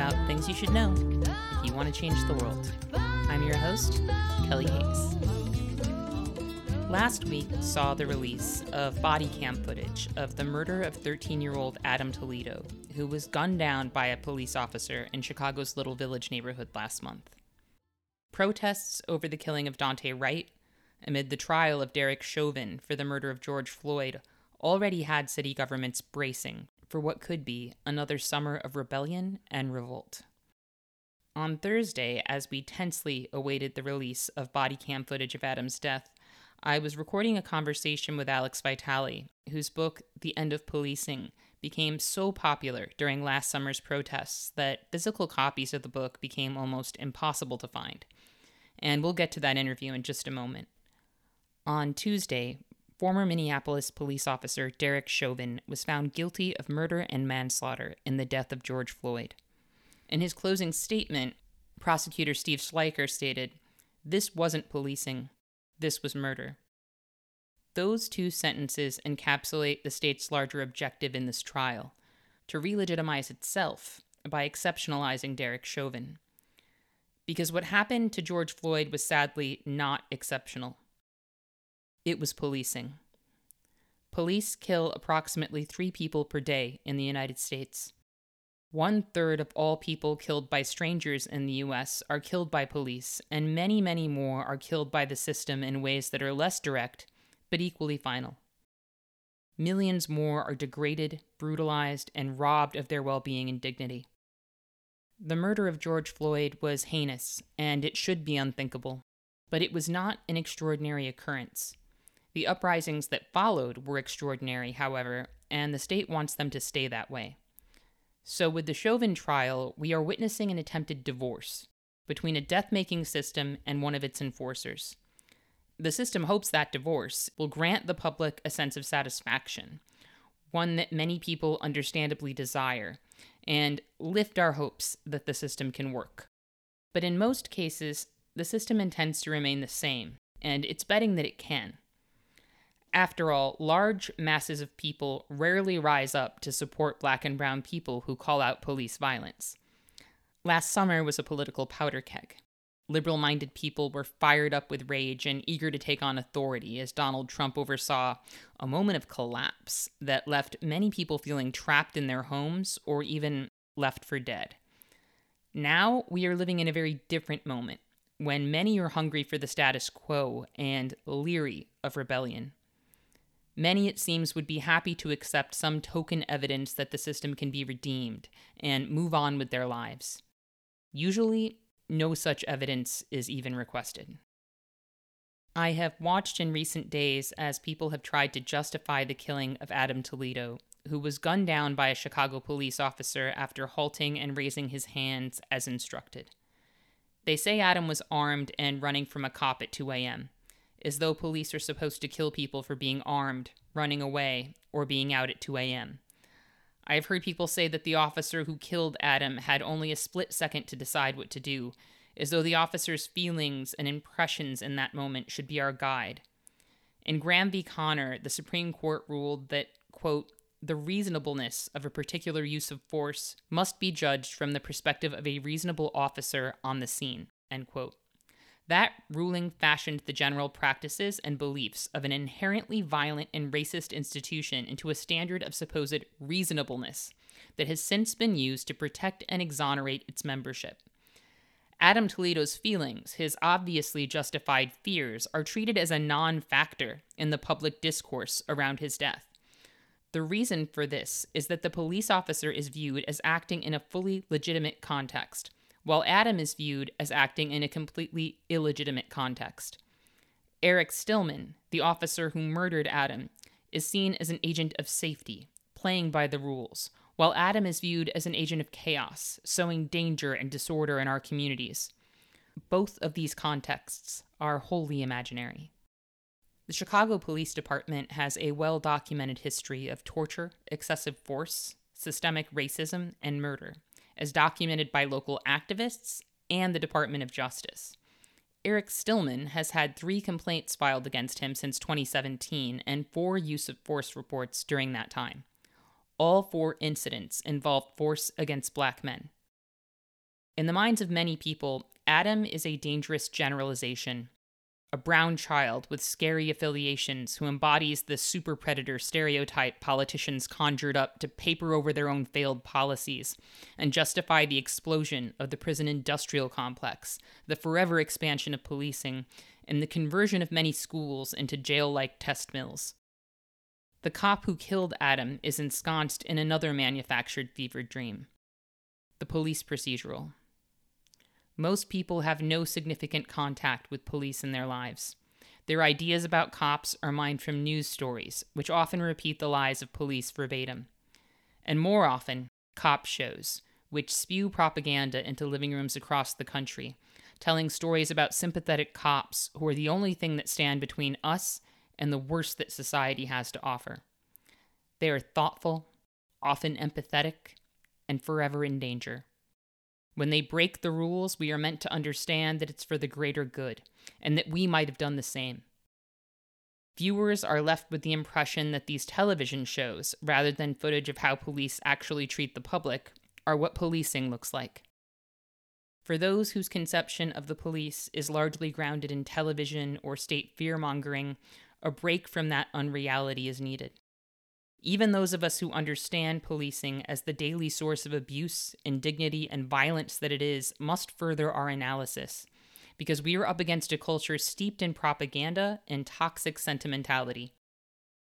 about things you should know if you want to change the world. I'm your host, Kelly Hayes. Last week saw the release of body cam footage of the murder of 13-year-old Adam Toledo, who was gunned down by a police officer in Chicago's Little Village neighborhood last month. Protests over the killing of Dante Wright, amid the trial of Derek Chauvin for the murder of George Floyd, already had city governments bracing for what could be another summer of rebellion and revolt. On Thursday, as we tensely awaited the release of body cam footage of Adam's death, I was recording a conversation with Alex Vitale, whose book, The End of Policing, became so popular during last summer's protests that physical copies of the book became almost impossible to find. And we'll get to that interview in just a moment. On Tuesday, former Minneapolis police officer Derek Chauvin was found guilty of murder and manslaughter in the death of George Floyd. In his closing statement, prosecutor Steve Schleicher stated, "This wasn't policing. This was murder." Those two sentences encapsulate the state's larger objective in this trial, to re-legitimize itself by exceptionalizing Derek Chauvin. Because what happened to George Floyd was sadly not exceptional. It was policing. Police kill approximately 3 people per day in the United States. 1/3 of all people killed by strangers in the U.S. are killed by police, and many, many more are killed by the system in ways that are less direct, but equally final. Millions more are degraded, brutalized, and robbed of their well-being and dignity. The murder of George Floyd was heinous, and it should be unthinkable, but it was not an extraordinary occurrence. The uprisings that followed were extraordinary, however, and the state wants them to stay that way. So with the Chauvin trial, we are witnessing an attempted divorce between a death-making system and one of its enforcers. The system hopes that divorce will grant the public a sense of satisfaction, one that many people understandably desire, and lift our hopes that the system can work. But in most cases, the system intends to remain the same, and it's betting that it can. After all, large masses of people rarely rise up to support black and brown people who call out police violence. Last summer was a political powder keg. Liberal-minded people were fired up with rage and eager to take on authority as Donald Trump oversaw a moment of collapse that left many people feeling trapped in their homes or even left for dead. Now we are living in a very different moment, when many are hungry for the status quo and leery of rebellion. Many, it seems, would be happy to accept some token evidence that the system can be redeemed and move on with their lives. Usually, no such evidence is even requested. I have watched in recent days as people have tried to justify the killing of Adam Toledo, who was gunned down by a Chicago police officer after halting and raising his hands as instructed. They say Adam was armed and running from a cop at 2 a.m., as though police are supposed to kill people for being armed, running away, or being out at 2 a.m. I've heard people say that the officer who killed Adam had only a split second to decide what to do, as though the officer's feelings and impressions in that moment should be our guide. In Graham v. Connor, the Supreme Court ruled that, quote, "the reasonableness of a particular use of force must be judged from the perspective of a reasonable officer on the scene," end quote. That ruling fashioned the general practices and beliefs of an inherently violent and racist institution into a standard of supposed reasonableness that has since been used to protect and exonerate its membership. Adam Toledo's feelings, his obviously justified fears, are treated as a non-factor in the public discourse around his death. The reason for this is that the police officer is viewed as acting in a fully legitimate context, while Adam is viewed as acting in a completely illegitimate context. Eric Stillman, the officer who murdered Adam, is seen as an agent of safety, playing by the rules, while Adam is viewed as an agent of chaos, sowing danger and disorder in our communities. Both of these contexts are wholly imaginary. The Chicago Police Department has a well-documented history of torture, excessive force, systemic racism, and murder, as documented by local activists and the Department of Justice. Eric Stillman has had 3 complaints filed against him since 2017 and 4 use of force reports during that time. All 4 incidents involved force against black men. In the minds of many people, Adam is a dangerous generalization, a brown child with scary affiliations who embodies the super predator stereotype politicians conjured up to paper over their own failed policies and justify the explosion of the prison industrial complex, the forever expansion of policing, and the conversion of many schools into jail-like test mills. The cop who killed Adam is ensconced in another manufactured fevered dream, the police procedural. Most people have no significant contact with police in their lives. Their ideas about cops are mined from news stories, which often repeat the lies of police verbatim. And more often, cop shows, which spew propaganda into living rooms across the country, telling stories about sympathetic cops who are the only thing that stand between us and the worst that society has to offer. They are thoughtful, often empathetic, and forever in danger. When they break the rules, we are meant to understand that it's for the greater good, and that we might have done the same. Viewers are left with the impression that these television shows, rather than footage of how police actually treat the public, are what policing looks like. For those whose conception of the police is largely grounded in television or state fear-mongering, a break from that unreality is needed. Even those of us who understand policing as the daily source of abuse, indignity, and violence that it is must further our analysis, because we are up against a culture steeped in propaganda and toxic sentimentality.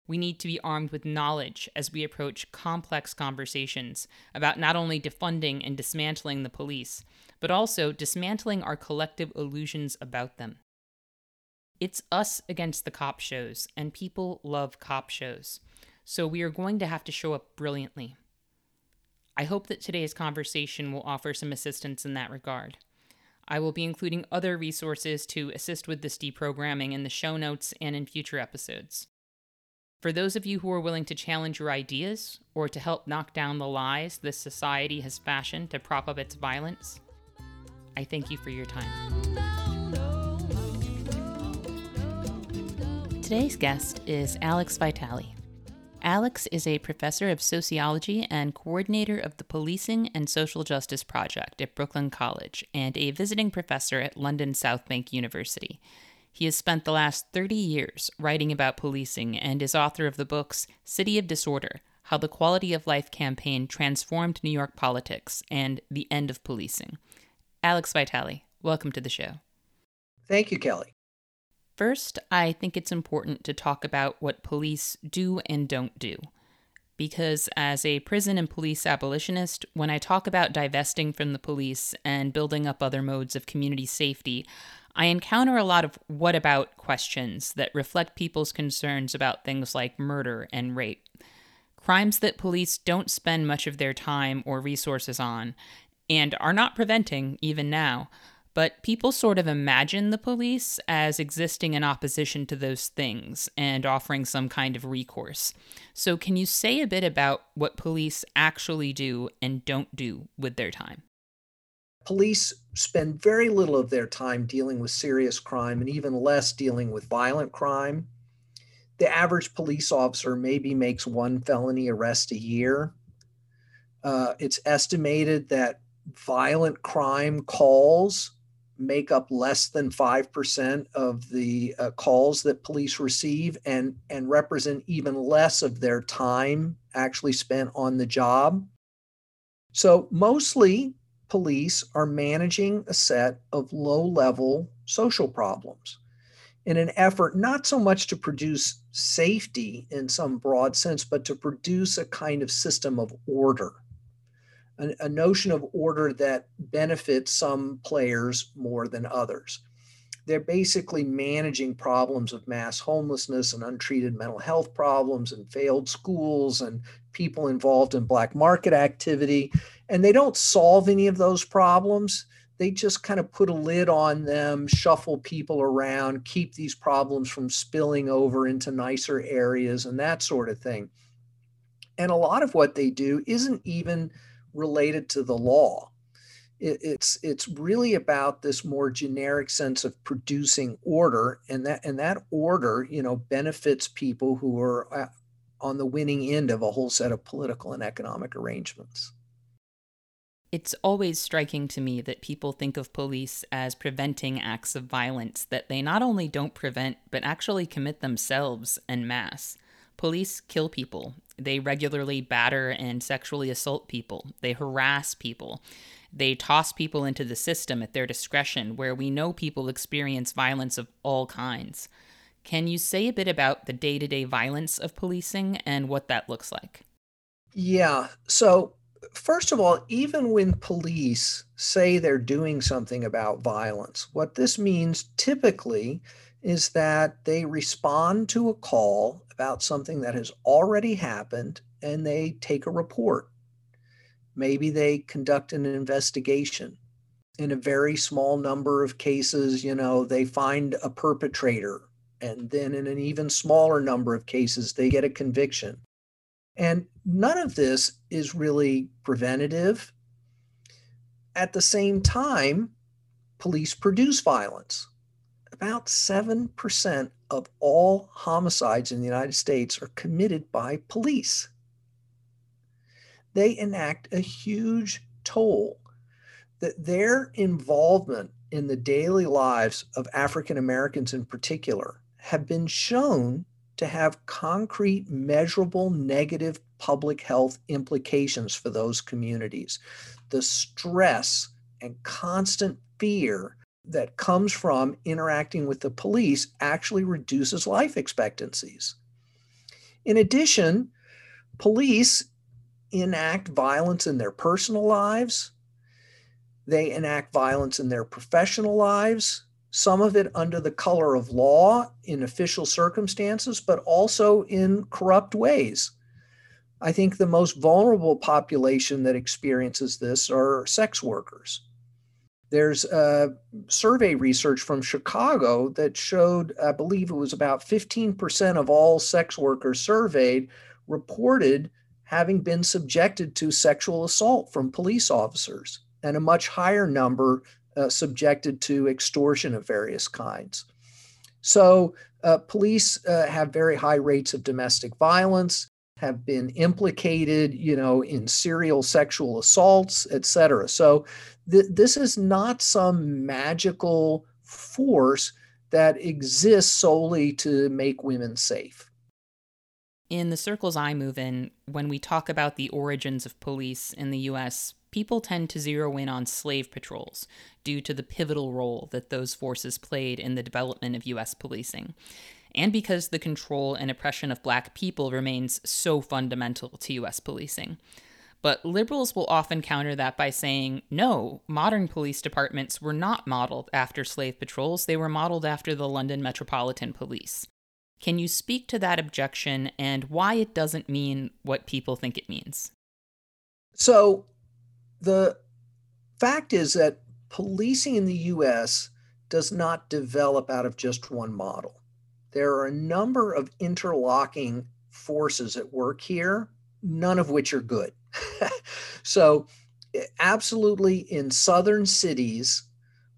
We need to be armed with knowledge as we approach complex conversations about not only defunding and dismantling the police, but also dismantling our collective illusions about them. It's us against the cop shows, and people love cop shows. So we are going to have to show up brilliantly. I hope that today's conversation will offer some assistance in that regard. I will be including other resources to assist with this deprogramming in the show notes and in future episodes. For those of you who are willing to challenge your ideas or to help knock down the lies this society has fashioned to prop up its violence, I thank you for your time. Today's guest is Alex Vitale. Alex is a professor of sociology and coordinator of the Policing and Social Justice Project at Brooklyn College and a visiting professor at London South Bank University. He has spent the last 30 years writing about policing and is author of the books City of Disorder, How the Quality of Life Campaign Transformed New York Politics, and The End of Policing. Alex Vitale, welcome to the show. Thank you, Kelly. First, I think it's important to talk about what police do and don't do, because as a prison and police abolitionist, when I talk about divesting from the police and building up other modes of community safety, I encounter a lot of what about questions that reflect people's concerns about things like murder and rape, crimes that police don't spend much of their time or resources on, and are not preventing even now. But people sort of imagine the police as existing in opposition to those things and offering some kind of recourse. So can you say a bit about what police actually do and don't do with their time? Police spend very little of their time dealing with serious crime and even less dealing with violent crime. The average police officer maybe makes one felony arrest a year. It's estimated that violent crime calls make up less than 5% of the calls that police receive and represent even less of their time actually spent on the job. So mostly police are managing a set of low-level social problems in an effort not so much to produce safety in some broad sense, but to produce a kind of system of order, a notion of order that benefits some players more than others. They're basically managing problems of mass homelessness and untreated mental health problems and failed schools and people involved in black market activity. And they don't solve any of those problems. They just kind of put a lid on them, shuffle people around, keep these problems from spilling over into nicer areas and that sort of thing. And a lot of what they do isn't even related to the law. It's really about this more generic sense of producing order, and that order, benefits people who are on the winning end of a whole set of political and economic arrangements. It's always striking to me that people think of police as preventing acts of violence that they not only don't prevent, but actually commit themselves en masse. Police kill people. They regularly batter and sexually assault people. They harass people. They toss people into the system at their discretion, where we know people experience violence of all kinds. Can you say a bit about the day-to-day violence of policing and what that looks like? Yeah. So, first of all, even when police say they're doing something about violence, what this means typically is that they respond to a call about something that has already happened and they take a report. Maybe they conduct an investigation. In a very small number of cases, they find a perpetrator, and then in an even smaller number of cases, they get a conviction. And none of this is really preventative. At the same time, police produce violence. About 7% of all homicides in the United States are committed by police. They enact a huge toll. That their involvement in the daily lives of African Americans in particular have been shown to have concrete, measurable, negative public health implications for those communities. The stress and constant fear that comes from interacting with the police actually reduces life expectancies. In addition, police enact violence in their personal lives. They enact violence in their professional lives, some of it under the color of law in official circumstances, but also in corrupt ways. I think the most vulnerable population that experiences this are sex workers. There's a survey research from Chicago that showed, I believe it was about 15% of all sex workers surveyed reported having been subjected to sexual assault from police officers, and a much higher number subjected to extortion of various kinds. So police have very high rates of domestic violence, have been implicated, in serial sexual assaults, et cetera. So this is not some magical force that exists solely to make women safe. In the circles I move in, when we talk about the origins of police in the U.S., people tend to zero in on slave patrols due to the pivotal role that those forces played in the development of U.S. policing, and because the control and oppression of Black people remains so fundamental to U.S. policing. But liberals will often counter that by saying, no, modern police departments were not modeled after slave patrols, they were modeled after the London Metropolitan Police. Can you speak to that objection and why it doesn't mean what people think it means? So, the fact is that policing in the U.S. does not develop out of just one model. There are a number of interlocking forces at work here, none of which are good. So, absolutely, in southern cities,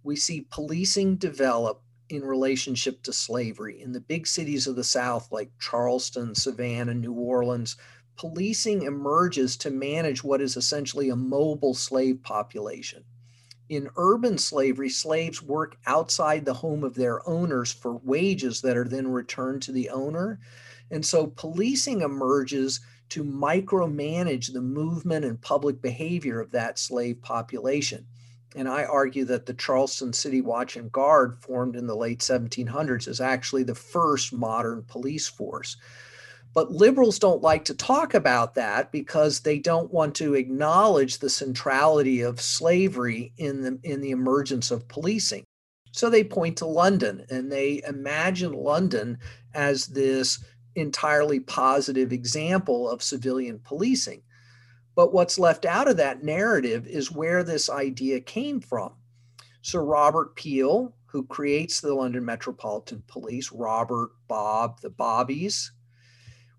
we see policing develop in relationship to slavery. In the big cities of the South, like Charleston, Savannah, New Orleans, policing emerges to manage what is essentially a mobile slave population. In urban slavery, slaves work outside the home of their owners for wages that are then returned to the owner. And so policing emerges to micromanage the movement and public behavior of that slave population. And I argue that the Charleston City Watch and Guard, formed in the late 1700s, is actually the first modern police force. But liberals don't like to talk about that because they don't want to acknowledge the centrality of slavery in the emergence of policing. So they point to London, and they imagine London as this entirely positive example of civilian policing. But what's left out of that narrative is where this idea came from. Sir Robert Peel, who creates the London Metropolitan Police, Robert, Bob, the Bobbies,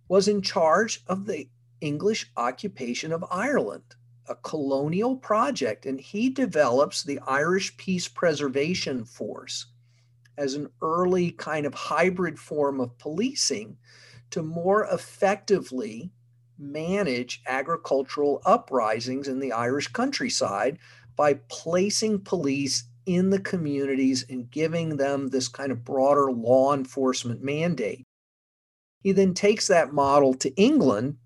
was in charge of the English occupation of Ireland, a colonial project, and he develops the Irish Peace Preservation Force as an early kind of hybrid form of policing to more effectively manage agricultural uprisings in the Irish countryside by placing police in the communities and giving them this kind of broader law enforcement mandate. He then takes that model to England,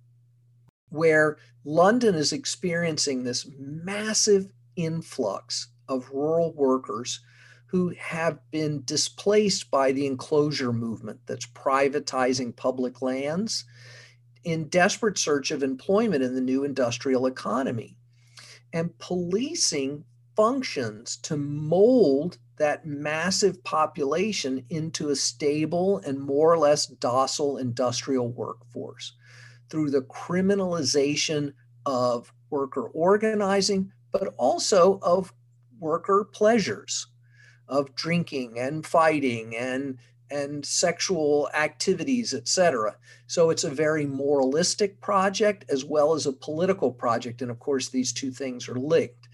where London is experiencing this massive influx of rural workers who have been displaced by the enclosure movement that's privatizing public lands in desperate search of employment in the new industrial economy. And policing functions to mold that massive population into a stable and more or less docile industrial workforce through the criminalization of worker organizing, but also of worker pleasures, of drinking and fighting and sexual activities, et cetera. So it's a very moralistic project as well as a political project. And of course, these two things are linked.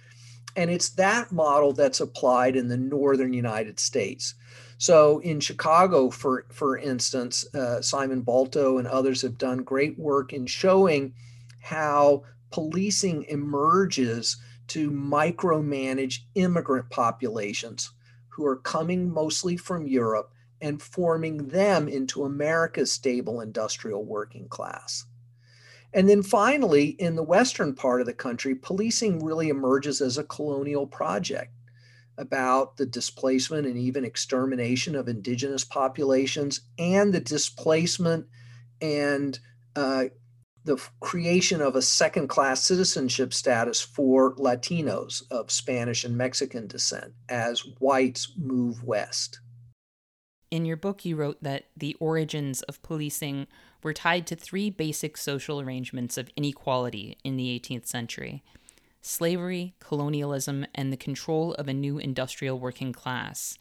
And it's that model that's applied in the northern United States. So in Chicago, for instance, Simon Balto and others have done great work in showing how policing emerges to micromanage immigrant populations who are coming mostly from Europe and forming them into America's stable industrial working class. And then finally, in the western part of the country, policing really emerges as a colonial project about the displacement and even extermination of indigenous populations and the displacement and the creation of a second-class citizenship status for Latinos of Spanish and Mexican descent as whites move west. In your book, you wrote that the origins of policing were tied to three basic social arrangements of inequality in the 18th century: slavery, colonialism, and the control of a new industrial working class.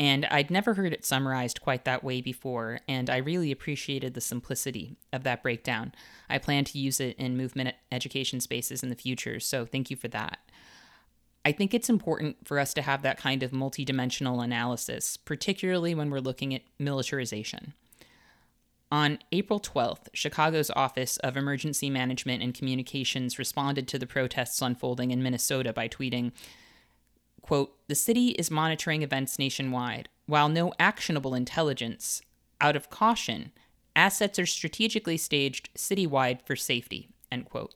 And I'd never heard it summarized quite that way before, and I really appreciated the simplicity of that breakdown. I plan to use it in movement education spaces in the future, so thank you for that. I think it's important for us to have that kind of multidimensional analysis, particularly when we're looking at militarization. On April 12th, Chicago's Office of Emergency Management and Communications responded to the protests unfolding in Minnesota by tweeting, quote, "The city is monitoring events nationwide. While no actionable intelligence, out of caution, assets are strategically staged citywide for safety," end quote.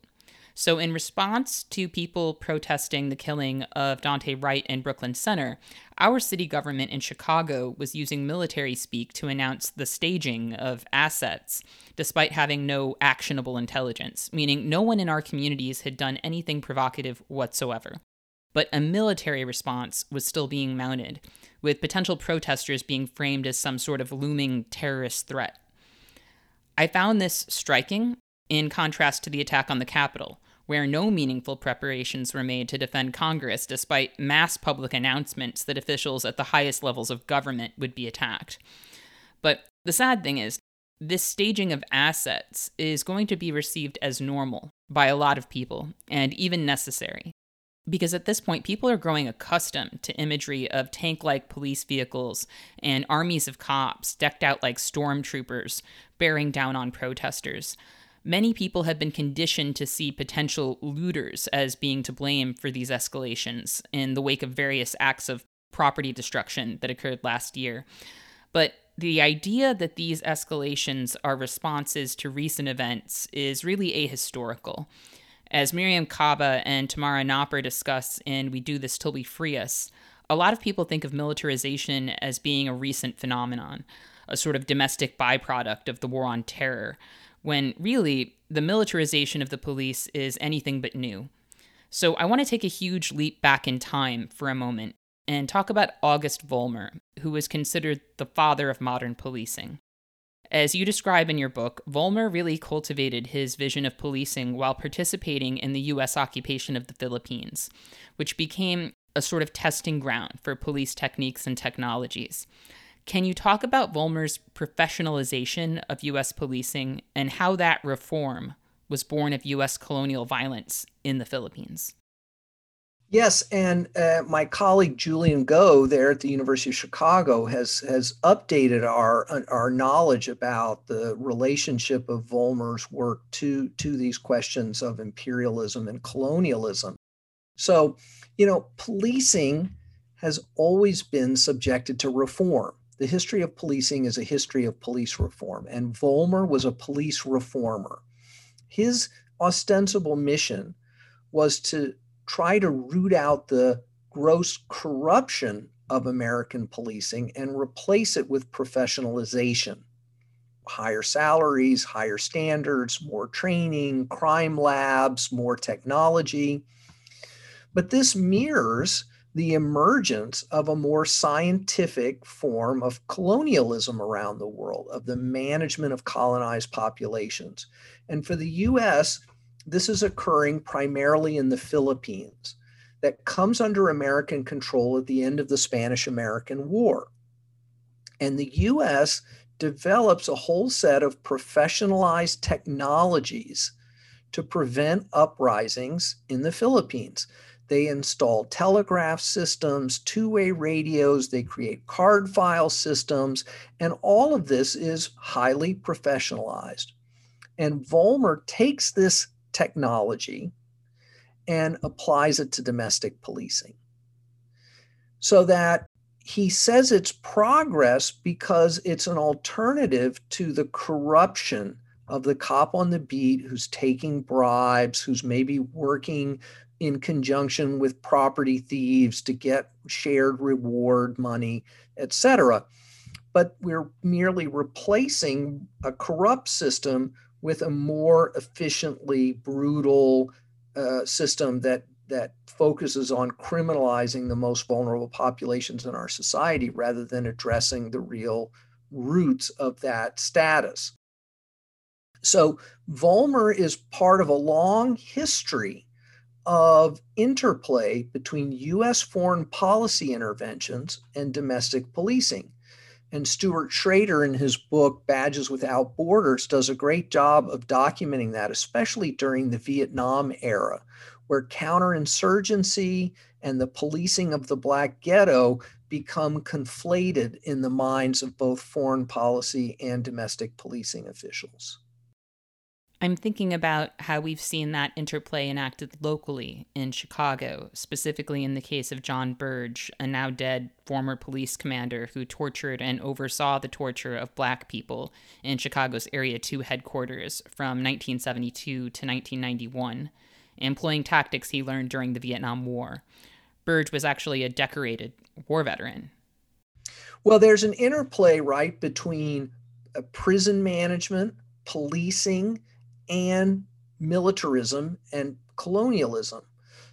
So in response to people protesting the killing of Dante Wright in Brooklyn Center, our city government in Chicago was using military speak to announce the staging of assets, despite having no actionable intelligence, meaning no one in our communities had done anything provocative whatsoever. But a military response was still being mounted, with potential protesters being framed as some sort of looming terrorist threat. I found this striking, in contrast to the attack on the Capitol, where no meaningful preparations were made to defend Congress despite mass public announcements that officials at the highest levels of government would be attacked. But the sad thing is, this staging of assets is going to be received as normal by a lot of people, and even necessary. Because at this point, people are growing accustomed to imagery of tank-like police vehicles and armies of cops decked out like stormtroopers bearing down on protesters. Many people have been conditioned to see potential looters as being to blame for these escalations in the wake of various acts of property destruction that occurred last year. But the idea that these escalations are responses to recent events is really ahistorical. As Miriam Kaba and Tamara Nopper discuss in We Do This Till We Free Us, a lot of people think of militarization as being a recent phenomenon, a sort of domestic byproduct of the war on terror, when really the militarization of the police is anything but new. So I want to take a huge leap back in time for a moment and talk about August Vollmer, who is considered the father of modern policing. As you describe in your book, Vollmer really cultivated his vision of policing while participating in the U.S. occupation of the Philippines, which became a sort of testing ground for police techniques and technologies. Can you talk about Vollmer's professionalization of U.S. policing and how that reform was born of U.S. colonial violence in the Philippines? Yes, and my colleague Julian Go there at the University of Chicago has updated our knowledge about the relationship of Vollmer's work to these questions of imperialism and colonialism. So, you know, policing has always been subjected to reform. The history of policing is a history of police reform, and Vollmer was a police reformer. His ostensible mission was to try to root out the gross corruption of American policing and replace it with professionalization. Higher salaries, higher standards, more training, crime labs, more technology. But this mirrors the emergence of a more scientific form of colonialism around the world, of the management of colonized populations. And for the US, this is occurring primarily in the Philippines that comes under American control at the end of the Spanish-American War. And the US develops a whole set of professionalized technologies to prevent uprisings in the Philippines. They install telegraph systems, two-way radios, they create card file systems, and all of this is highly professionalized. And Vollmer takes this technology and applies it to domestic policing. So that he says it's progress because it's an alternative to the corruption of the cop on the beat who's taking bribes, who's maybe working in conjunction with property thieves to get shared reward money, etc. But we're merely replacing a corrupt system with a more efficiently brutal system that focuses on criminalizing the most vulnerable populations in our society rather than addressing the real roots of that status. So Vollmer is part of a long history of interplay between US foreign policy interventions and domestic policing. And Stuart Schrader, in his book, Badges Without Borders, does a great job of documenting that, especially during the Vietnam era, where counterinsurgency and the policing of the Black ghetto become conflated in the minds of both foreign policy and domestic policing officials. I'm thinking about how we've seen that interplay enacted locally in Chicago, specifically in the case of John Burge, a now dead former police commander who tortured and oversaw the torture of Black people in Chicago's Area 2 headquarters from 1972 to 1991, employing tactics he learned during the Vietnam War. Burge was actually a decorated war veteran. Well, there's an interplay, right, between prison management, policing, and militarism and colonialism,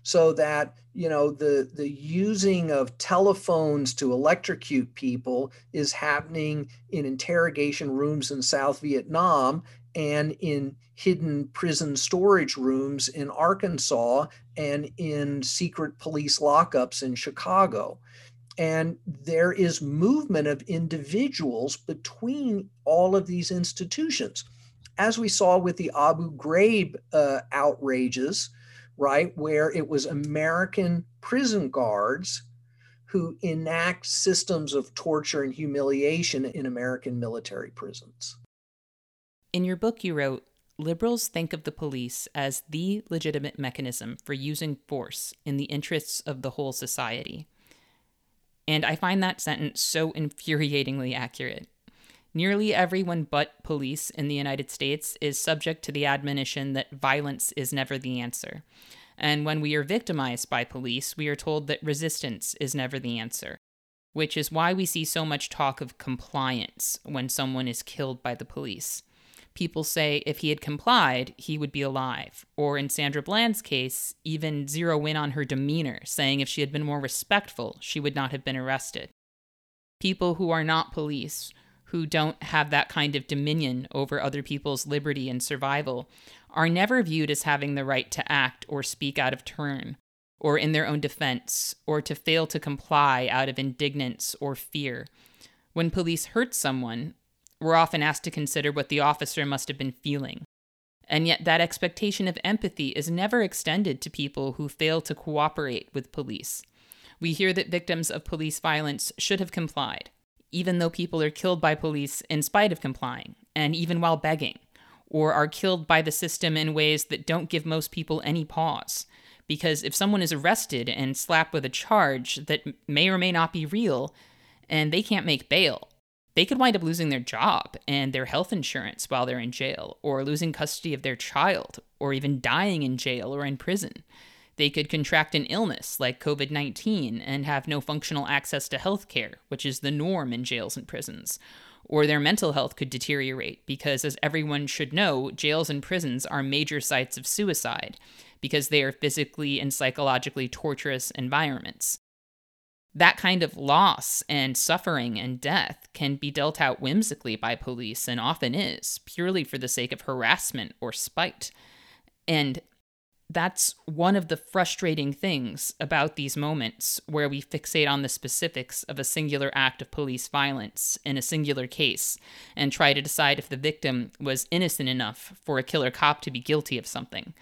so that, you know, the using of telephones to electrocute people is happening in interrogation rooms in South Vietnam and in hidden prison storage rooms in Arkansas and in secret police lockups in Chicago. And there is movement of individuals between all of these institutions, as we saw with the Abu Ghraib outrages, right, where it was American prison guards who enact systems of torture and humiliation in American military prisons. In your book, you wrote, liberals think of the police as the legitimate mechanism for using force in the interests of the whole society. And I find that sentence so infuriatingly accurate. Nearly everyone but police in the United States is subject to the admonition that violence is never the answer. And when we are victimized by police, we are told that resistance is never the answer, which is why we see so much talk of compliance when someone is killed by the police. People say if he had complied, he would be alive. Or in Sandra Bland's case, even zero in on her demeanor, saying if she had been more respectful, she would not have been arrested. People who are not police, who don't have that kind of dominion over other people's liberty and survival, are never viewed as having the right to act or speak out of turn, or in their own defense, or to fail to comply out of indignance or fear. When police hurt someone, we're often asked to consider what the officer must have been feeling. And yet that expectation of empathy is never extended to people who fail to cooperate with police. We hear that victims of police violence should have complied, even though people are killed by police in spite of complying, and even while begging, or are killed by the system in ways that don't give most people any pause. Because if someone is arrested and slapped with a charge that may or may not be real, and they can't make bail, they could wind up losing their job and their health insurance while they're in jail, or losing custody of their child, or even dying in jail or in prison. They could contract an illness like COVID-19 and have no functional access to health care, which is the norm in jails and prisons. Or their mental health could deteriorate because, as everyone should know, jails and prisons are major sites of suicide because they are physically and psychologically torturous environments. That kind of loss and suffering and death can be dealt out whimsically by police, and often is, purely for the sake of harassment or spite. And that's one of the frustrating things about these moments where we fixate on the specifics of a singular act of police violence in a singular case and try to decide if the victim was innocent enough for a killer cop to be guilty of something.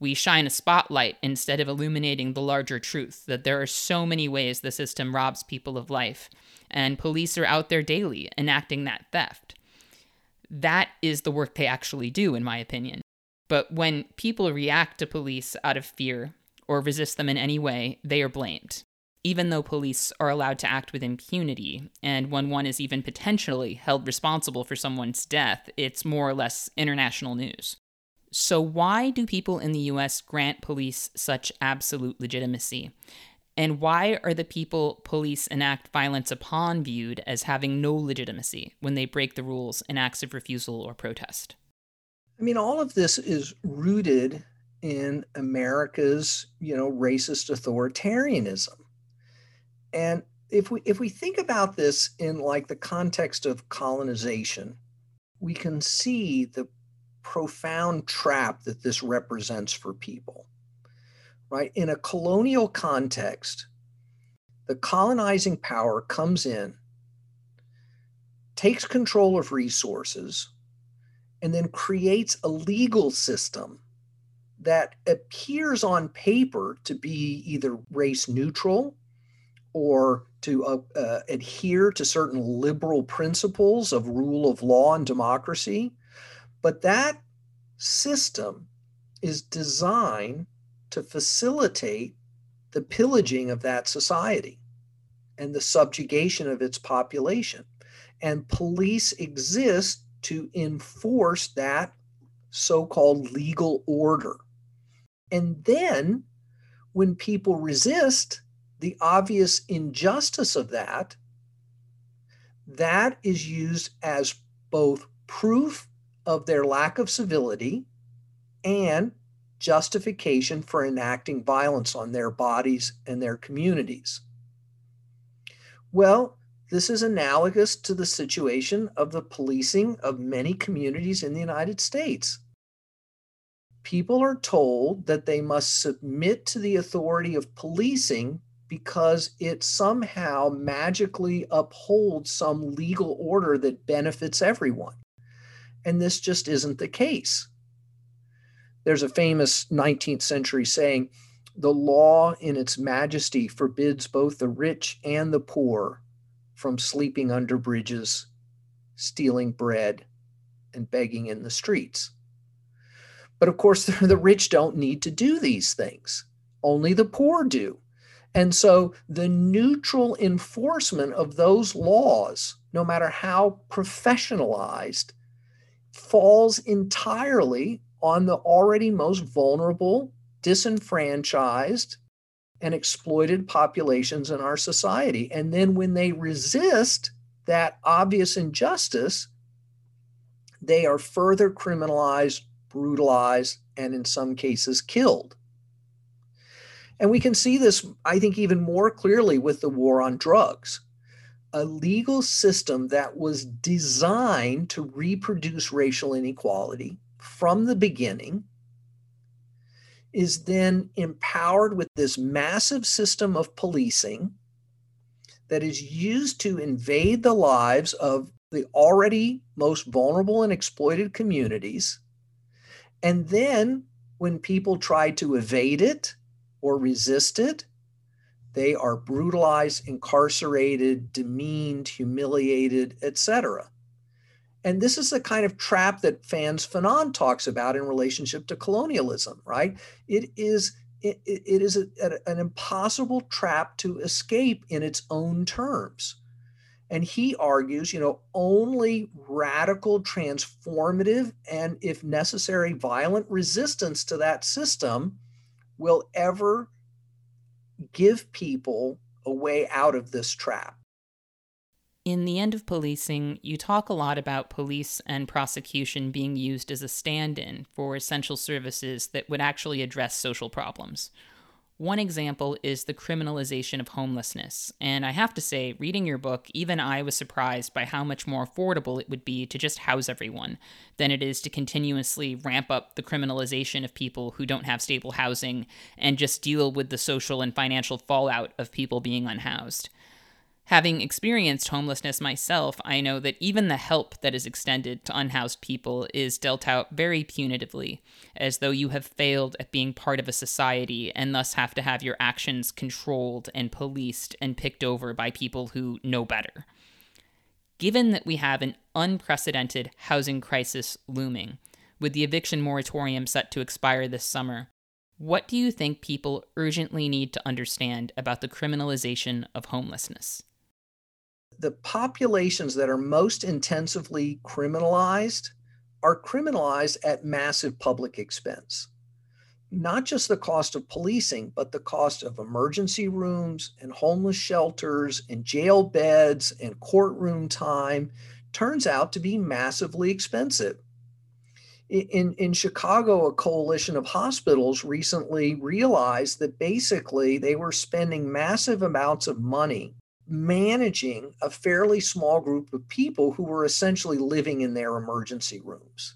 We shine a spotlight instead of illuminating the larger truth that there are so many ways the system robs people of life, and police are out there daily enacting that theft. That is the work they actually do, in my opinion. But when people react to police out of fear or resist them in any way, they are blamed, even though police are allowed to act with impunity. And when one is even potentially held responsible for someone's death, it's more or less international news. So why do people in the US grant police such absolute legitimacy? And why are the people police enact violence upon viewed as having no legitimacy when they break the rules in acts of refusal or protest? I mean, all of this is rooted in America's, racist authoritarianism. And if we think about this in like the context of colonization, we can see the profound trap that this represents for people, right? In a colonial context, the colonizing power comes in, takes control of resources, and then creates a legal system that appears on paper to be either race neutral or to adhere to certain liberal principles of rule of law and democracy. But that system is designed to facilitate the pillaging of that society and the subjugation of its population. And police exist to enforce that so-called legal order. And then when people resist the obvious injustice of that, that is used as both proof of their lack of civility and justification for enacting violence on their bodies and their communities. Well, this is analogous to the situation of the policing of many communities in the United States. People are told that they must submit to the authority of policing because it somehow magically upholds some legal order that benefits everyone. And this just isn't the case. There's a famous 19th century saying, "The law in its majesty forbids both the rich and the poor from sleeping under bridges, stealing bread, and begging in the streets." But of course, the rich don't need to do these things. Only the poor do. And so the neutral enforcement of those laws, no matter how professionalized, falls entirely on the already most vulnerable, disenfranchised, and exploited populations in our society. And then when they resist that obvious injustice, they are further criminalized, brutalized, and in some cases killed. And we can see this, I think, even more clearly with the war on drugs. A legal system that was designed to reproduce racial inequality from the beginning is then empowered with this massive system of policing that is used to invade the lives of the already most vulnerable and exploited communities And then when people try to evade it or resist it, they are brutalized, incarcerated, demeaned, humiliated, etc. And this is the kind of trap that Franz Fanon talks about in relationship to colonialism, right? It is an impossible trap to escape in its own terms. And he argues, you know, only radical, transformative, and if necessary, violent resistance to that system will ever give people a way out of this trap. In The End of Policing, you talk a lot about police and prosecution being used as a stand-in for essential services that would actually address social problems. One example is the criminalization of homelessness, and I have to say, reading your book, even I was surprised by how much more affordable it would be to just house everyone than it is to continuously ramp up the criminalization of people who don't have stable housing and just deal with the social and financial fallout of people being unhoused. Having experienced homelessness myself, I know that even the help that is extended to unhoused people is dealt out very punitively, as though you have failed at being part of a society and thus have to have your actions controlled and policed and picked over by people who know better. Given that we have an unprecedented housing crisis looming, with the eviction moratorium set to expire this summer, what do you think people urgently need to understand about the criminalization of homelessness? The populations that are most intensively criminalized are criminalized at massive public expense. Not just the cost of policing, but the cost of emergency rooms and homeless shelters and jail beds and courtroom time turns out to be massively expensive. In Chicago, a coalition of hospitals recently realized that basically they were spending massive amounts of money managing a fairly small group of people who were essentially living in their emergency rooms.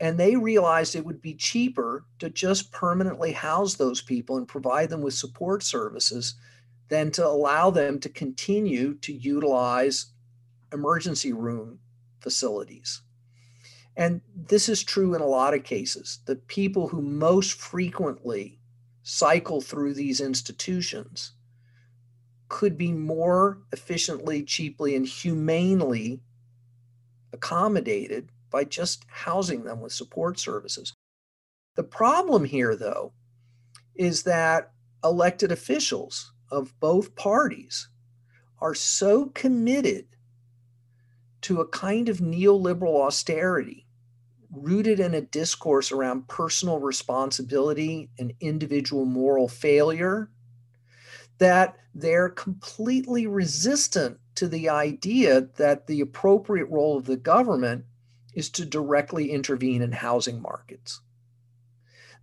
And they realized it would be cheaper to just permanently house those people and provide them with support services than to allow them to continue to utilize emergency room facilities. And this is true in a lot of cases. The people who most frequently cycle through these institutions could be more efficiently, cheaply, and humanely accommodated by just housing them with support services. The problem here, though, is that elected officials of both parties are so committed to a kind of neoliberal austerity rooted in a discourse around personal responsibility and individual moral failure that they're completely resistant to the idea that the appropriate role of the government is to directly intervene in housing markets.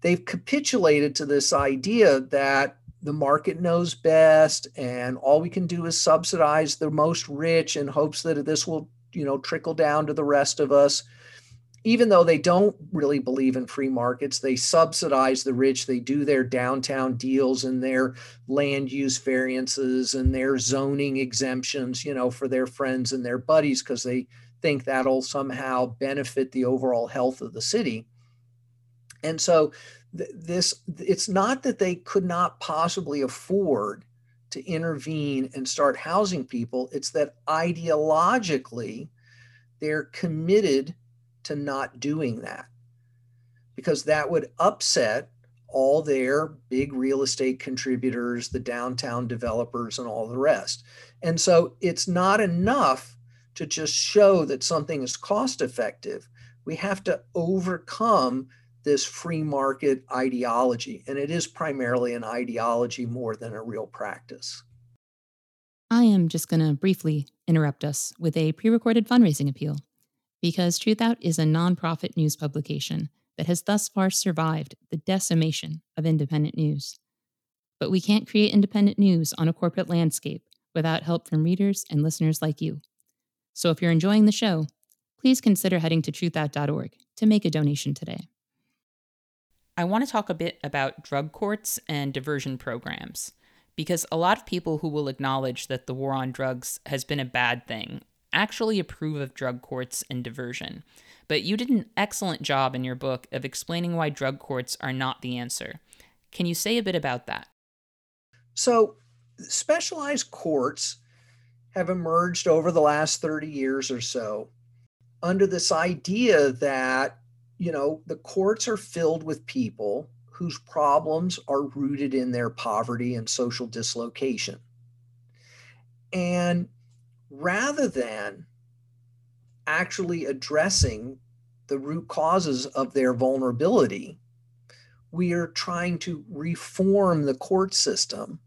They've capitulated to this idea that the market knows best and all we can do is subsidize the most rich in hopes that this will, you know, trickle down to the rest of us. Even though they don't really believe in free markets, they subsidize the rich. They do their downtown deals and their land use variances and their zoning exemptions, you know, for their friends and their buddies because they think that'll somehow benefit the overall health of the city. And so it's not that they could not possibly afford to intervene and start housing people. It's that ideologically they're committed to not doing that because that would upset all their big real estate contributors, the downtown developers, and all the rest. And so it's not enough to just show that something is cost effective. We have to overcome this free market ideology, and it is primarily an ideology more than a real practice. I am just going to briefly interrupt us with a pre-recorded fundraising appeal, because Truthout is a nonprofit news publication that has thus far survived the decimation of independent news. But we can't create independent news on a corporate landscape without help from readers and listeners like you. So if you're enjoying the show, please consider heading to truthout.org to make a donation today. I want to talk a bit about drug courts and diversion programs, because a lot of people who will acknowledge that the war on drugs has been a bad thing actually approve of drug courts and diversion, but you did an excellent job in your book of explaining why drug courts are not the answer. Can you say a bit about that? So specialized courts have emerged over the last 30 years or so under this idea that, you know, the courts are filled with people whose problems are rooted in their poverty and social dislocation. And rather than actually addressing the root causes of their vulnerability, we are trying to reform the court system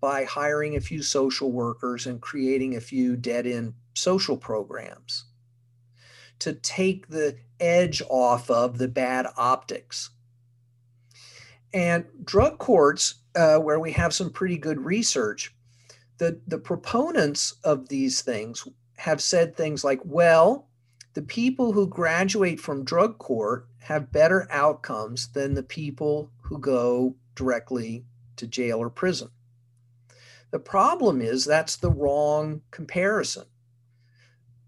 by hiring a few social workers and creating a few dead-end social programs to take the edge off of the bad optics. And drug courts, where we have some pretty good research, the proponents of these things have said things like, well, the people who graduate from drug court have better outcomes than the people who go directly to jail or prison. The problem is that's the wrong comparison.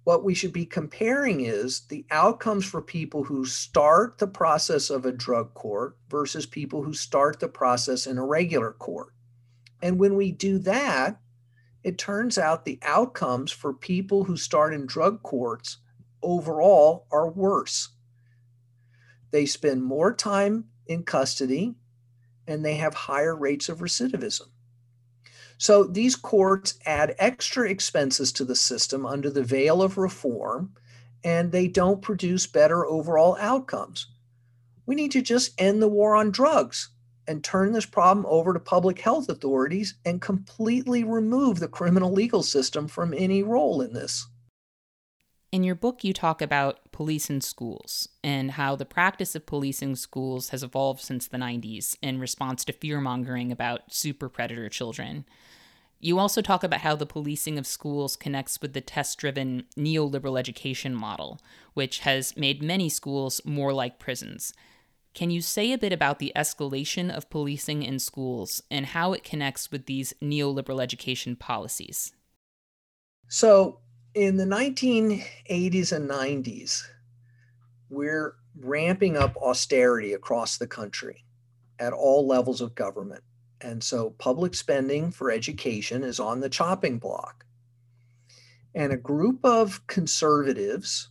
What we should be comparing is the outcomes for people who start the process of a drug court versus people who start the process in a regular court. And when we do that, it turns out the outcomes for people who start in drug courts overall are worse. They spend more time in custody and they have higher rates of recidivism. So these courts add extra expenses to the system under the veil of reform, and they don't produce better overall outcomes. We need to just end the war on drugs and turn this problem over to public health authorities and completely remove the criminal legal system from any role in this. In your book, you talk about police in schools and how the practice of policing schools has evolved since the 90s in response to fear-mongering about super predator children. You also talk about how the policing of schools connects with the test-driven neoliberal education model, which has made many schools more like prisons. Can you say a bit about the escalation of policing in schools and how it connects with these neoliberal education policies? So in the 1980s and 90s, we're ramping up austerity across the country at all levels of government. And so public spending for education is on the chopping block. And a group of conservatives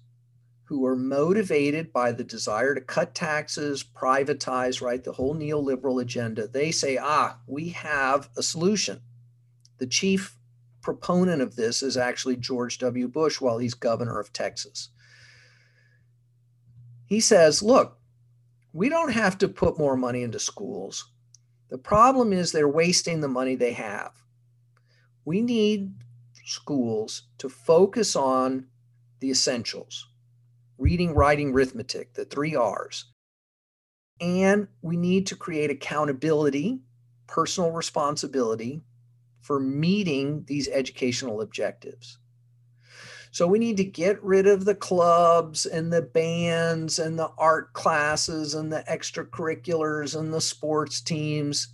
who are motivated by the desire to cut taxes, privatize, right, the whole neoliberal agenda, they say, we have a solution. The chief proponent of this is actually George W. Bush while he's governor of Texas. He says, look, we don't have to put more money into schools. The problem is they're wasting the money they have. We need schools to focus on the essentials. Reading, writing, arithmetic, the 3 R's. And we need to create accountability, personal responsibility for meeting these educational objectives. So we need to get rid of the clubs and the bands and the art classes and the extracurriculars and the sports teams.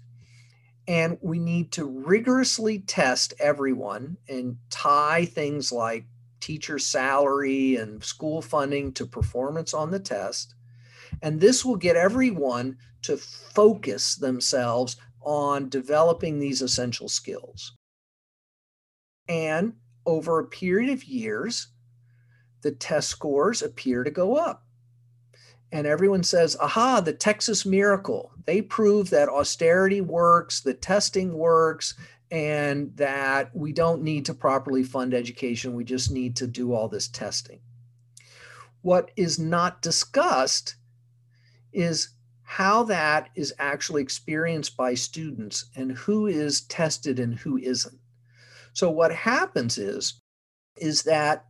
And we need to rigorously test everyone and tie things like teacher salary and school funding to performance on the test. And this will get everyone to focus themselves on developing these essential skills. And over a period of years, the test scores appear to go up. And everyone says, aha, the Texas miracle. They prove that austerity works, the testing works, and that we don't need to properly fund education. We just need to do all this testing. What is not discussed is how that is actually experienced by students and who is tested and who isn't. So what happens is that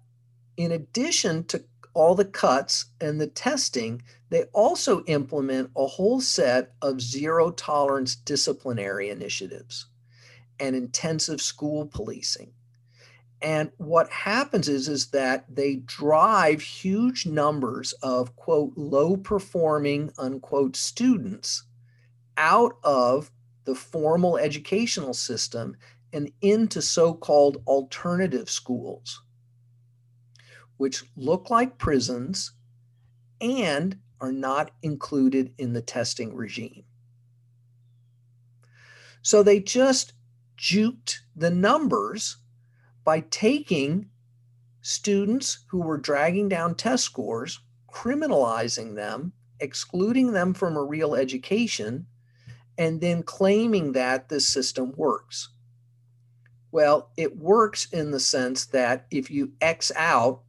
in addition to all the cuts and the testing, they also implement a whole set of zero tolerance disciplinary initiatives and intensive school policing. And what happens is that they drive huge numbers of, quote, low-performing, unquote, students out of the formal educational system and into so-called alternative schools, which look like prisons and are not included in the testing regime. So they just juked the numbers by taking students who were dragging down test scores, criminalizing them, excluding them from a real education, and then claiming that this system works. Well, it works in the sense that if you X out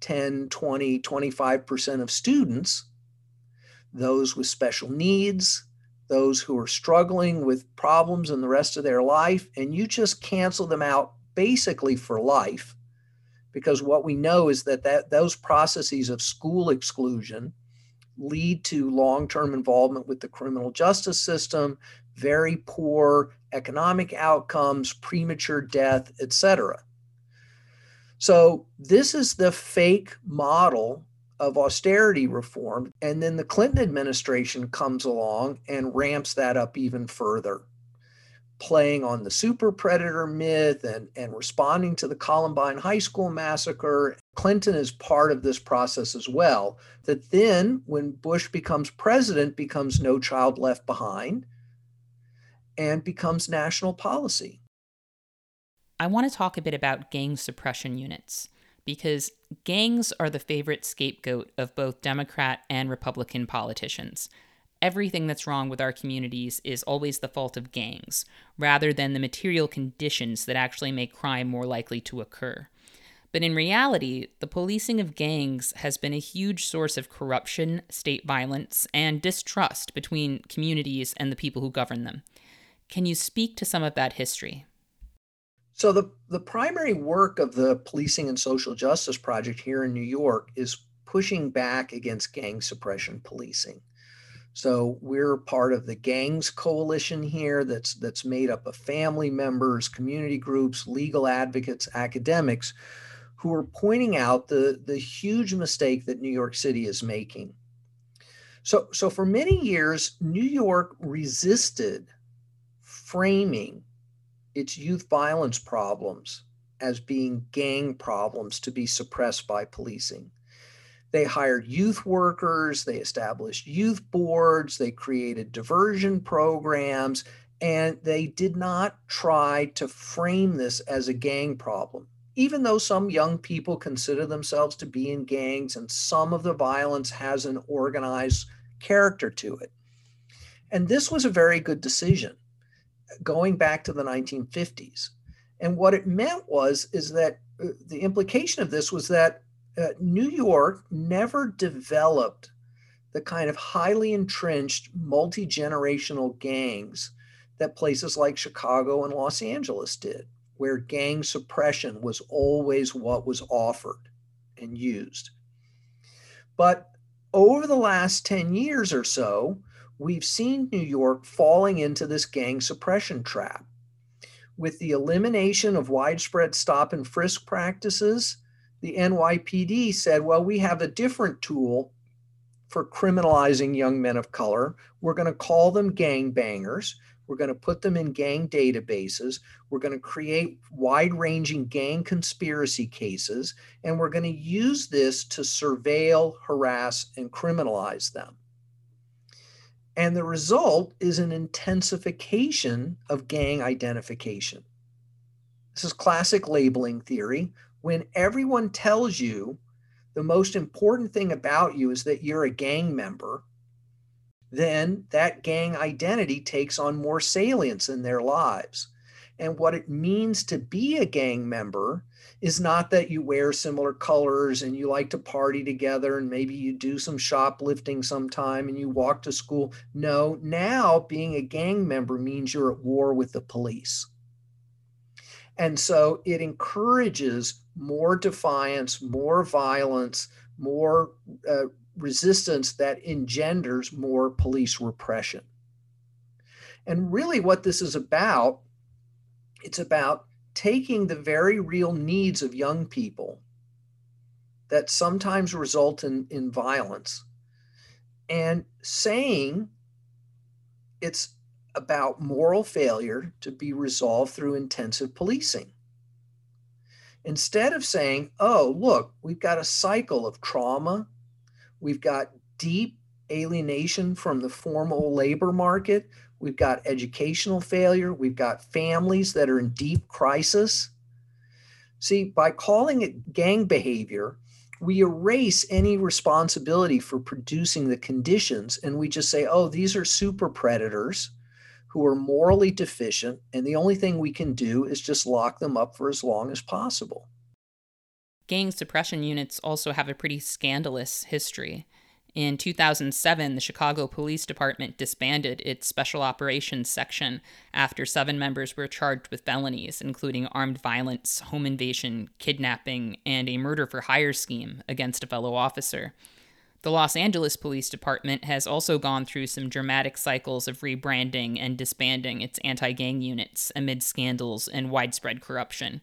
10, 20, 25% of students, those with special needs, those who are struggling with problems in the rest of their life, and you just cancel them out basically for life, because what we know is that, those processes of school exclusion lead to long-term involvement with the criminal justice system, very poor economic outcomes, premature death, etc. So this is the fake model of austerity reform. And then the Clinton administration comes along and ramps that up even further, playing on the super predator myth and responding to the Columbine High School massacre. Clinton is part of this process as well, that then when Bush becomes president, becomes No Child Left Behind and becomes national policy. I want to talk a bit about gang suppression units, because gangs are the favorite scapegoat of both Democrat and Republican politicians. Everything that's wrong with our communities is always the fault of gangs, rather than the material conditions that actually make crime more likely to occur. But in reality, the policing of gangs has been a huge source of corruption, state violence, and distrust between communities and the people who govern them. Can you speak to some of that history? So the primary work of the Policing and Social Justice Project here in New York is pushing back against gang suppression policing. So we're part of the Gangs Coalition here that's made up of family members, community groups, legal advocates, academics, who are pointing out the huge mistake that New York City is making. So for many years, New York resisted framing its youth violence problems as being gang problems to be suppressed by policing. They hired youth workers, they established youth boards, they created diversion programs, and they did not try to frame this as a gang problem. Even though some young people consider themselves to be in gangs and some of the violence has an organized character to it. And this was a very good decision, going back to the 1950s. And what it meant is that the implication of this was that New York never developed the kind of highly entrenched multi-generational gangs that places like Chicago and Los Angeles did, where gang suppression was always what was offered and used. But over the last 10 years or so, we've seen New York falling into this gang suppression trap. With the elimination of widespread stop and frisk practices, the NYPD said, well, we have a different tool for criminalizing young men of color. We're going to call them gangbangers. We're going to put them in gang databases. We're going to create wide-ranging gang conspiracy cases, and we're going to use this to surveil, harass, and criminalize them. And the result is an intensification of gang identification. This is classic labeling theory. When everyone tells you the most important thing about you is that you're a gang member, then that gang identity takes on more salience in their lives. And what it means to be a gang member is not that you wear similar colors and you like to party together and maybe you do some shoplifting sometime and you walk to school. No, now being a gang member means you're at war with the police. And so it encourages more defiance, more violence, more resistance that engenders more police repression. And really what this is about, it's about taking the very real needs of young people that sometimes result in violence and saying it's about moral failure to be resolved through intensive policing. Instead of saying, oh, look, we've got a cycle of trauma, we've got deep alienation from the formal labor market, we've got educational failure, we've got families that are in deep crisis. See, by calling it gang behavior, we erase any responsibility for producing the conditions, and we just say, oh, these are super predators who are morally deficient, and the only thing we can do is just lock them up for as long as possible. Gang suppression units also have a pretty scandalous history. In 2007, the Chicago Police Department disbanded its Special Operations Section after 7 members were charged with felonies, including armed violence, home invasion, kidnapping, and a murder-for-hire scheme against a fellow officer. The Los Angeles Police Department has also gone through some dramatic cycles of rebranding and disbanding its anti-gang units amid scandals and widespread corruption.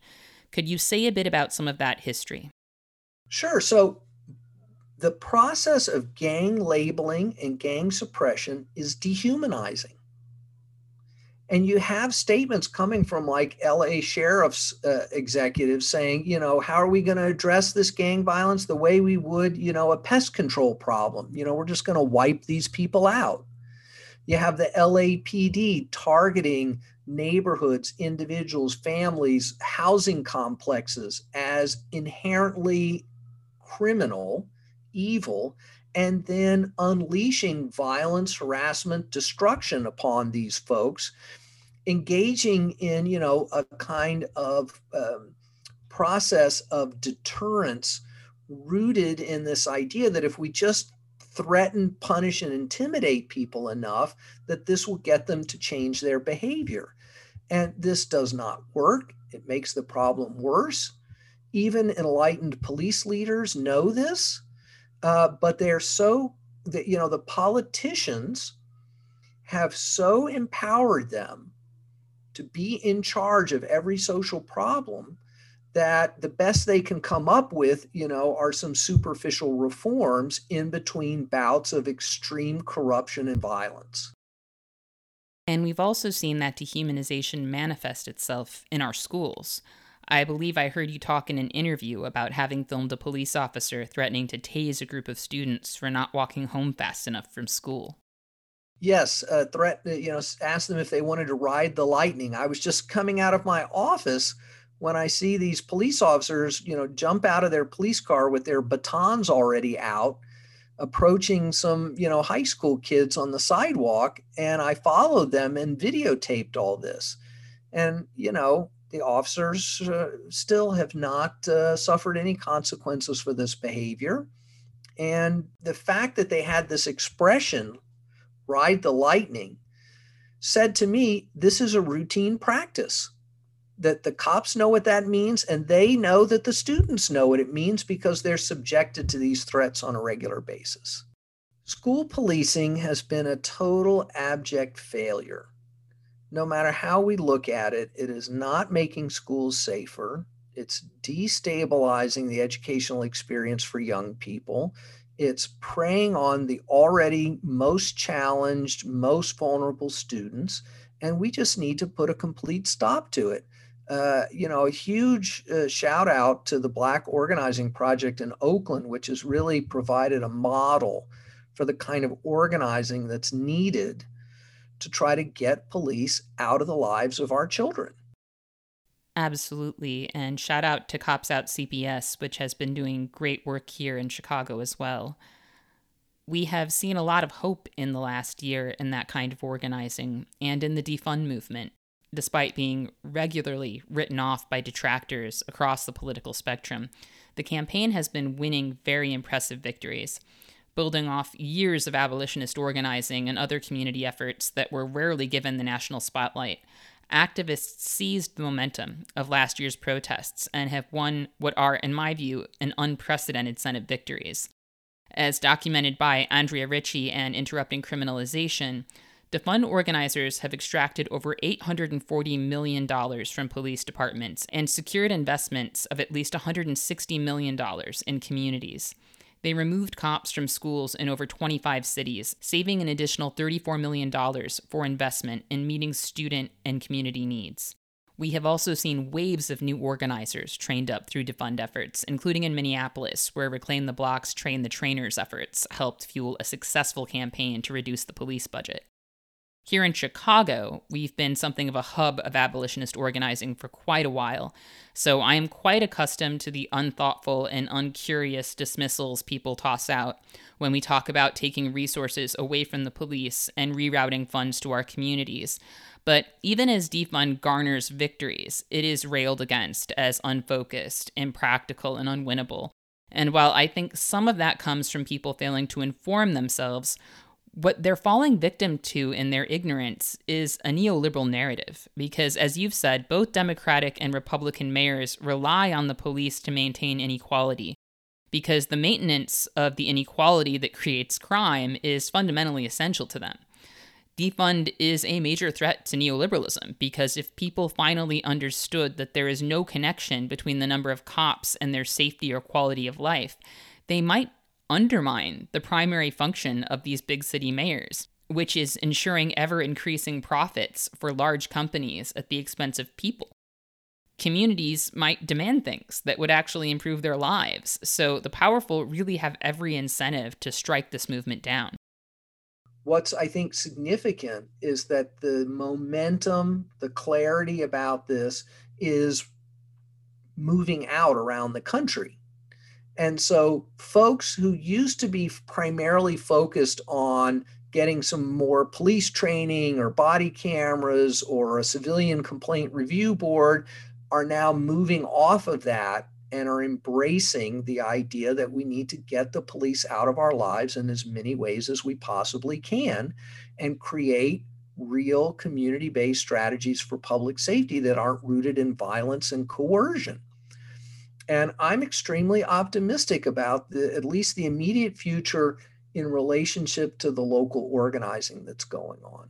Could you say a bit about some of that history? Sure. So the process of gang labeling and gang suppression is dehumanizing. And you have statements coming from like LA sheriff's executives saying, you know, how are we going to address this gang violence the way we would, you know, a pest control problem? You know, we're just going to wipe these people out. You have the LAPD targeting neighborhoods, individuals, families, housing complexes as inherently criminal, evil, and then unleashing violence, harassment, destruction upon these folks, engaging in, you know, a kind of process of deterrence rooted in this idea that if we just threaten, punish, and intimidate people enough, that this will get them to change their behavior. And this does not work. It makes the problem worse. Even enlightened police leaders know this. But they are so, that, you know, the politicians have so empowered them to be in charge of every social problem that the best they can come up with, you know, are some superficial reforms in between bouts of extreme corruption and violence. And we've also seen that dehumanization manifest itself in our schools. I believe I heard you talk in an interview about having filmed a police officer threatening to tase a group of students for not walking home fast enough from school. Yes, you know, asked them if they wanted to ride the lightning. I was just coming out of my office when I see these police officers, you know, jump out of their police car with their batons already out, approaching some, you know, high school kids on the sidewalk, and I followed them and videotaped all this. And, you know, the officers still have not suffered any consequences for this behavior. And the fact that they had this expression, ride the lightning, said to me, this is a routine practice, that the cops know what that means, and they know that the students know what it means because they're subjected to these threats on a regular basis. School policing has been a total abject failure. No matter how we look at it, it is not making schools safer. It's destabilizing the educational experience for young people. It's preying on the already most challenged, most vulnerable students, and we just need to put a complete stop to it. You know, a huge shout out to the Black Organizing Project in Oakland, which has really provided a model for the kind of organizing that's needed to try to get police out of the lives of our children. Absolutely. And shout out to Cops Out CPS, which has been doing great work here in Chicago as well. We have seen a lot of hope in the last year in that kind of organizing and in the defund movement, despite being regularly written off by detractors across the political spectrum. The campaign has been winning very impressive victories, building off years of abolitionist organizing and other community efforts that were rarely given the national spotlight. Activists seized the momentum of last year's protests and have won what are, in my view, an unprecedented set of victories. As documented by Andrea Ritchie and Interrupting Criminalization, defund organizers have extracted over $840 million from police departments and secured investments of at least $160 million in communities. They removed cops from schools in over 25 cities, saving an additional $34 million for investment in meeting student and community needs. We have also seen waves of new organizers trained up through defund efforts, including in Minneapolis, where Reclaim the Block's Train the Trainers efforts helped fuel a successful campaign to reduce the police budget. Here in Chicago, we've been something of a hub of abolitionist organizing for quite a while, so I am quite accustomed to the unthoughtful and uncurious dismissals people toss out when we talk about taking resources away from the police and rerouting funds to our communities. But even as defund garners victories, it is railed against as unfocused, impractical, and unwinnable. And while I think some of that comes from people failing to inform themselves, what they're falling victim to in their ignorance is a neoliberal narrative, because as you've said, both Democratic and Republican mayors rely on the police to maintain inequality, because the maintenance of the inequality that creates crime is fundamentally essential to them. Defund is a major threat to neoliberalism, because if people finally understood that there is no connection between the number of cops and their safety or quality of life, they might undermine the primary function of these big city mayors, which is ensuring ever-increasing profits for large companies at the expense of people. Communities might demand things that would actually improve their lives, so the powerful really have every incentive to strike this movement down. What's, I think, significant is that the momentum, the clarity about this is moving out around the country. And so folks who used to be primarily focused on getting some more police training or body cameras or a civilian complaint review board are now moving off of that and are embracing the idea that we need to get the police out of our lives in as many ways as we possibly can and create real community-based strategies for public safety that aren't rooted in violence and coercion. And I'm extremely optimistic about at least the immediate future in relationship to the local organizing that's going on.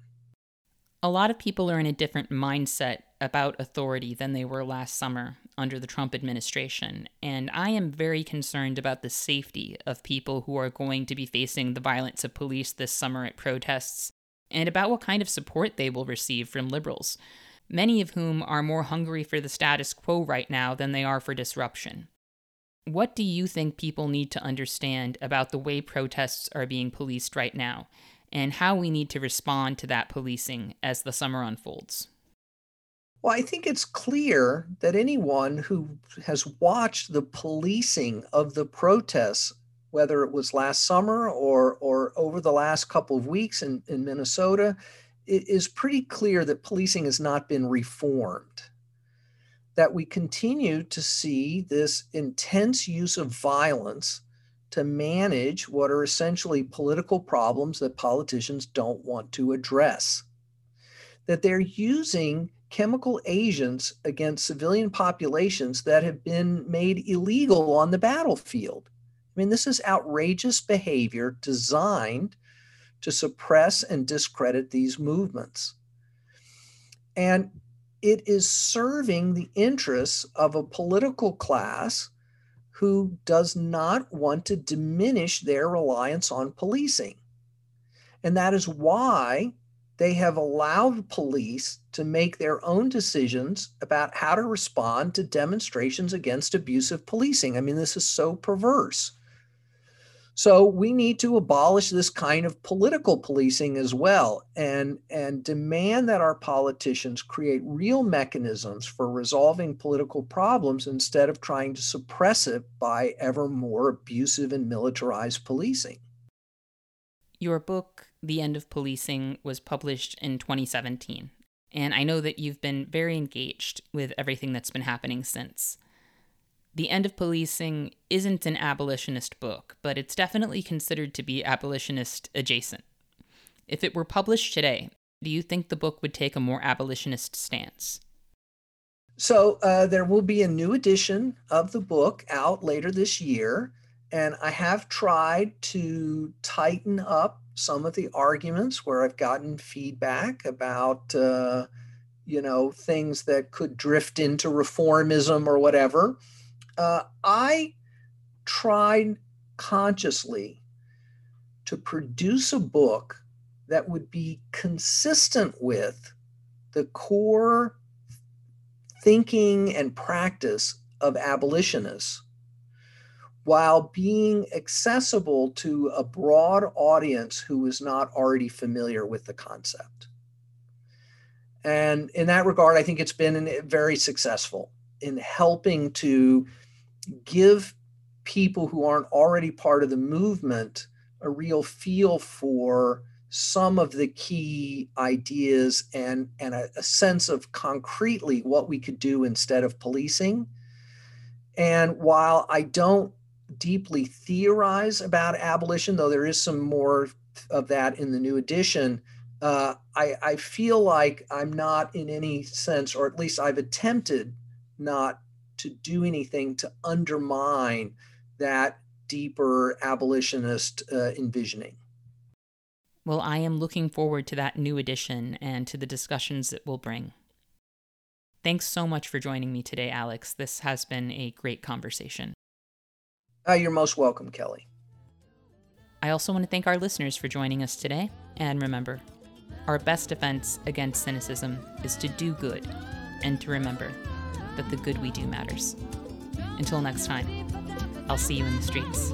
A lot of people are in a different mindset about authority than they were last summer under the Trump administration, and I am very concerned about the safety of people who are going to be facing the violence of police this summer at protests, and about what kind of support they will receive from liberals, many of whom are more hungry for the status quo right now than they are for disruption. What do you think people need to understand about the way protests are being policed right now, and how we need to respond to that policing as the summer unfolds? Well, I think it's clear that anyone who has watched the policing of the protests, whether it was last summer or over the last couple of weeks in Minnesota, it is pretty clear that policing has not been reformed, that we continue to see this intense use of violence to manage what are essentially political problems that politicians don't want to address, that they're using chemical agents against civilian populations that have been made illegal on the battlefield. I mean, this is outrageous behavior designed to suppress and discredit these movements. And it is serving the interests of a political class who does not want to diminish their reliance on policing. And that is why they have allowed police to make their own decisions about how to respond to demonstrations against abusive policing. I mean, this is so perverse. So we need to abolish this kind of political policing as well and demand that our politicians create real mechanisms for resolving political problems instead of trying to suppress it by ever more abusive and militarized policing. Your book, The End of Policing, was published in 2017, and I know that you've been very engaged with everything that's been happening since. The End of Policing isn't an abolitionist book, but it's definitely considered to be abolitionist adjacent. If it were published today, do you think the book would take a more abolitionist stance? So there will be a new edition of the book out later this year, and I have tried to tighten up some of the arguments where I've gotten feedback about, things that could drift into reformism or whatever. I tried consciously to produce a book that would be consistent with the core thinking and practice of abolitionists while being accessible to a broad audience who is not already familiar with the concept. And in that regard, I think it's been very successful in helping to give people who aren't already part of the movement a real feel for some of the key ideas and a sense of concretely what we could do instead of policing. And while I don't deeply theorize about abolition, though there is some more of that in the new edition, I feel like I'm not in any sense, or at least I've attempted not to do anything to undermine that deeper abolitionist envisioning. Well, I am looking forward to that new edition and to the discussions it will bring. Thanks so much for joining me today, Alex. This has been a great conversation. You're most welcome, Kelly. I also want to thank our listeners for joining us today. And remember, our best defense against cynicism is to do good and to remember that the good we do matters. Until next time, I'll see you in the streets.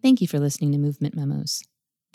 Thank you for listening to Movement Memos.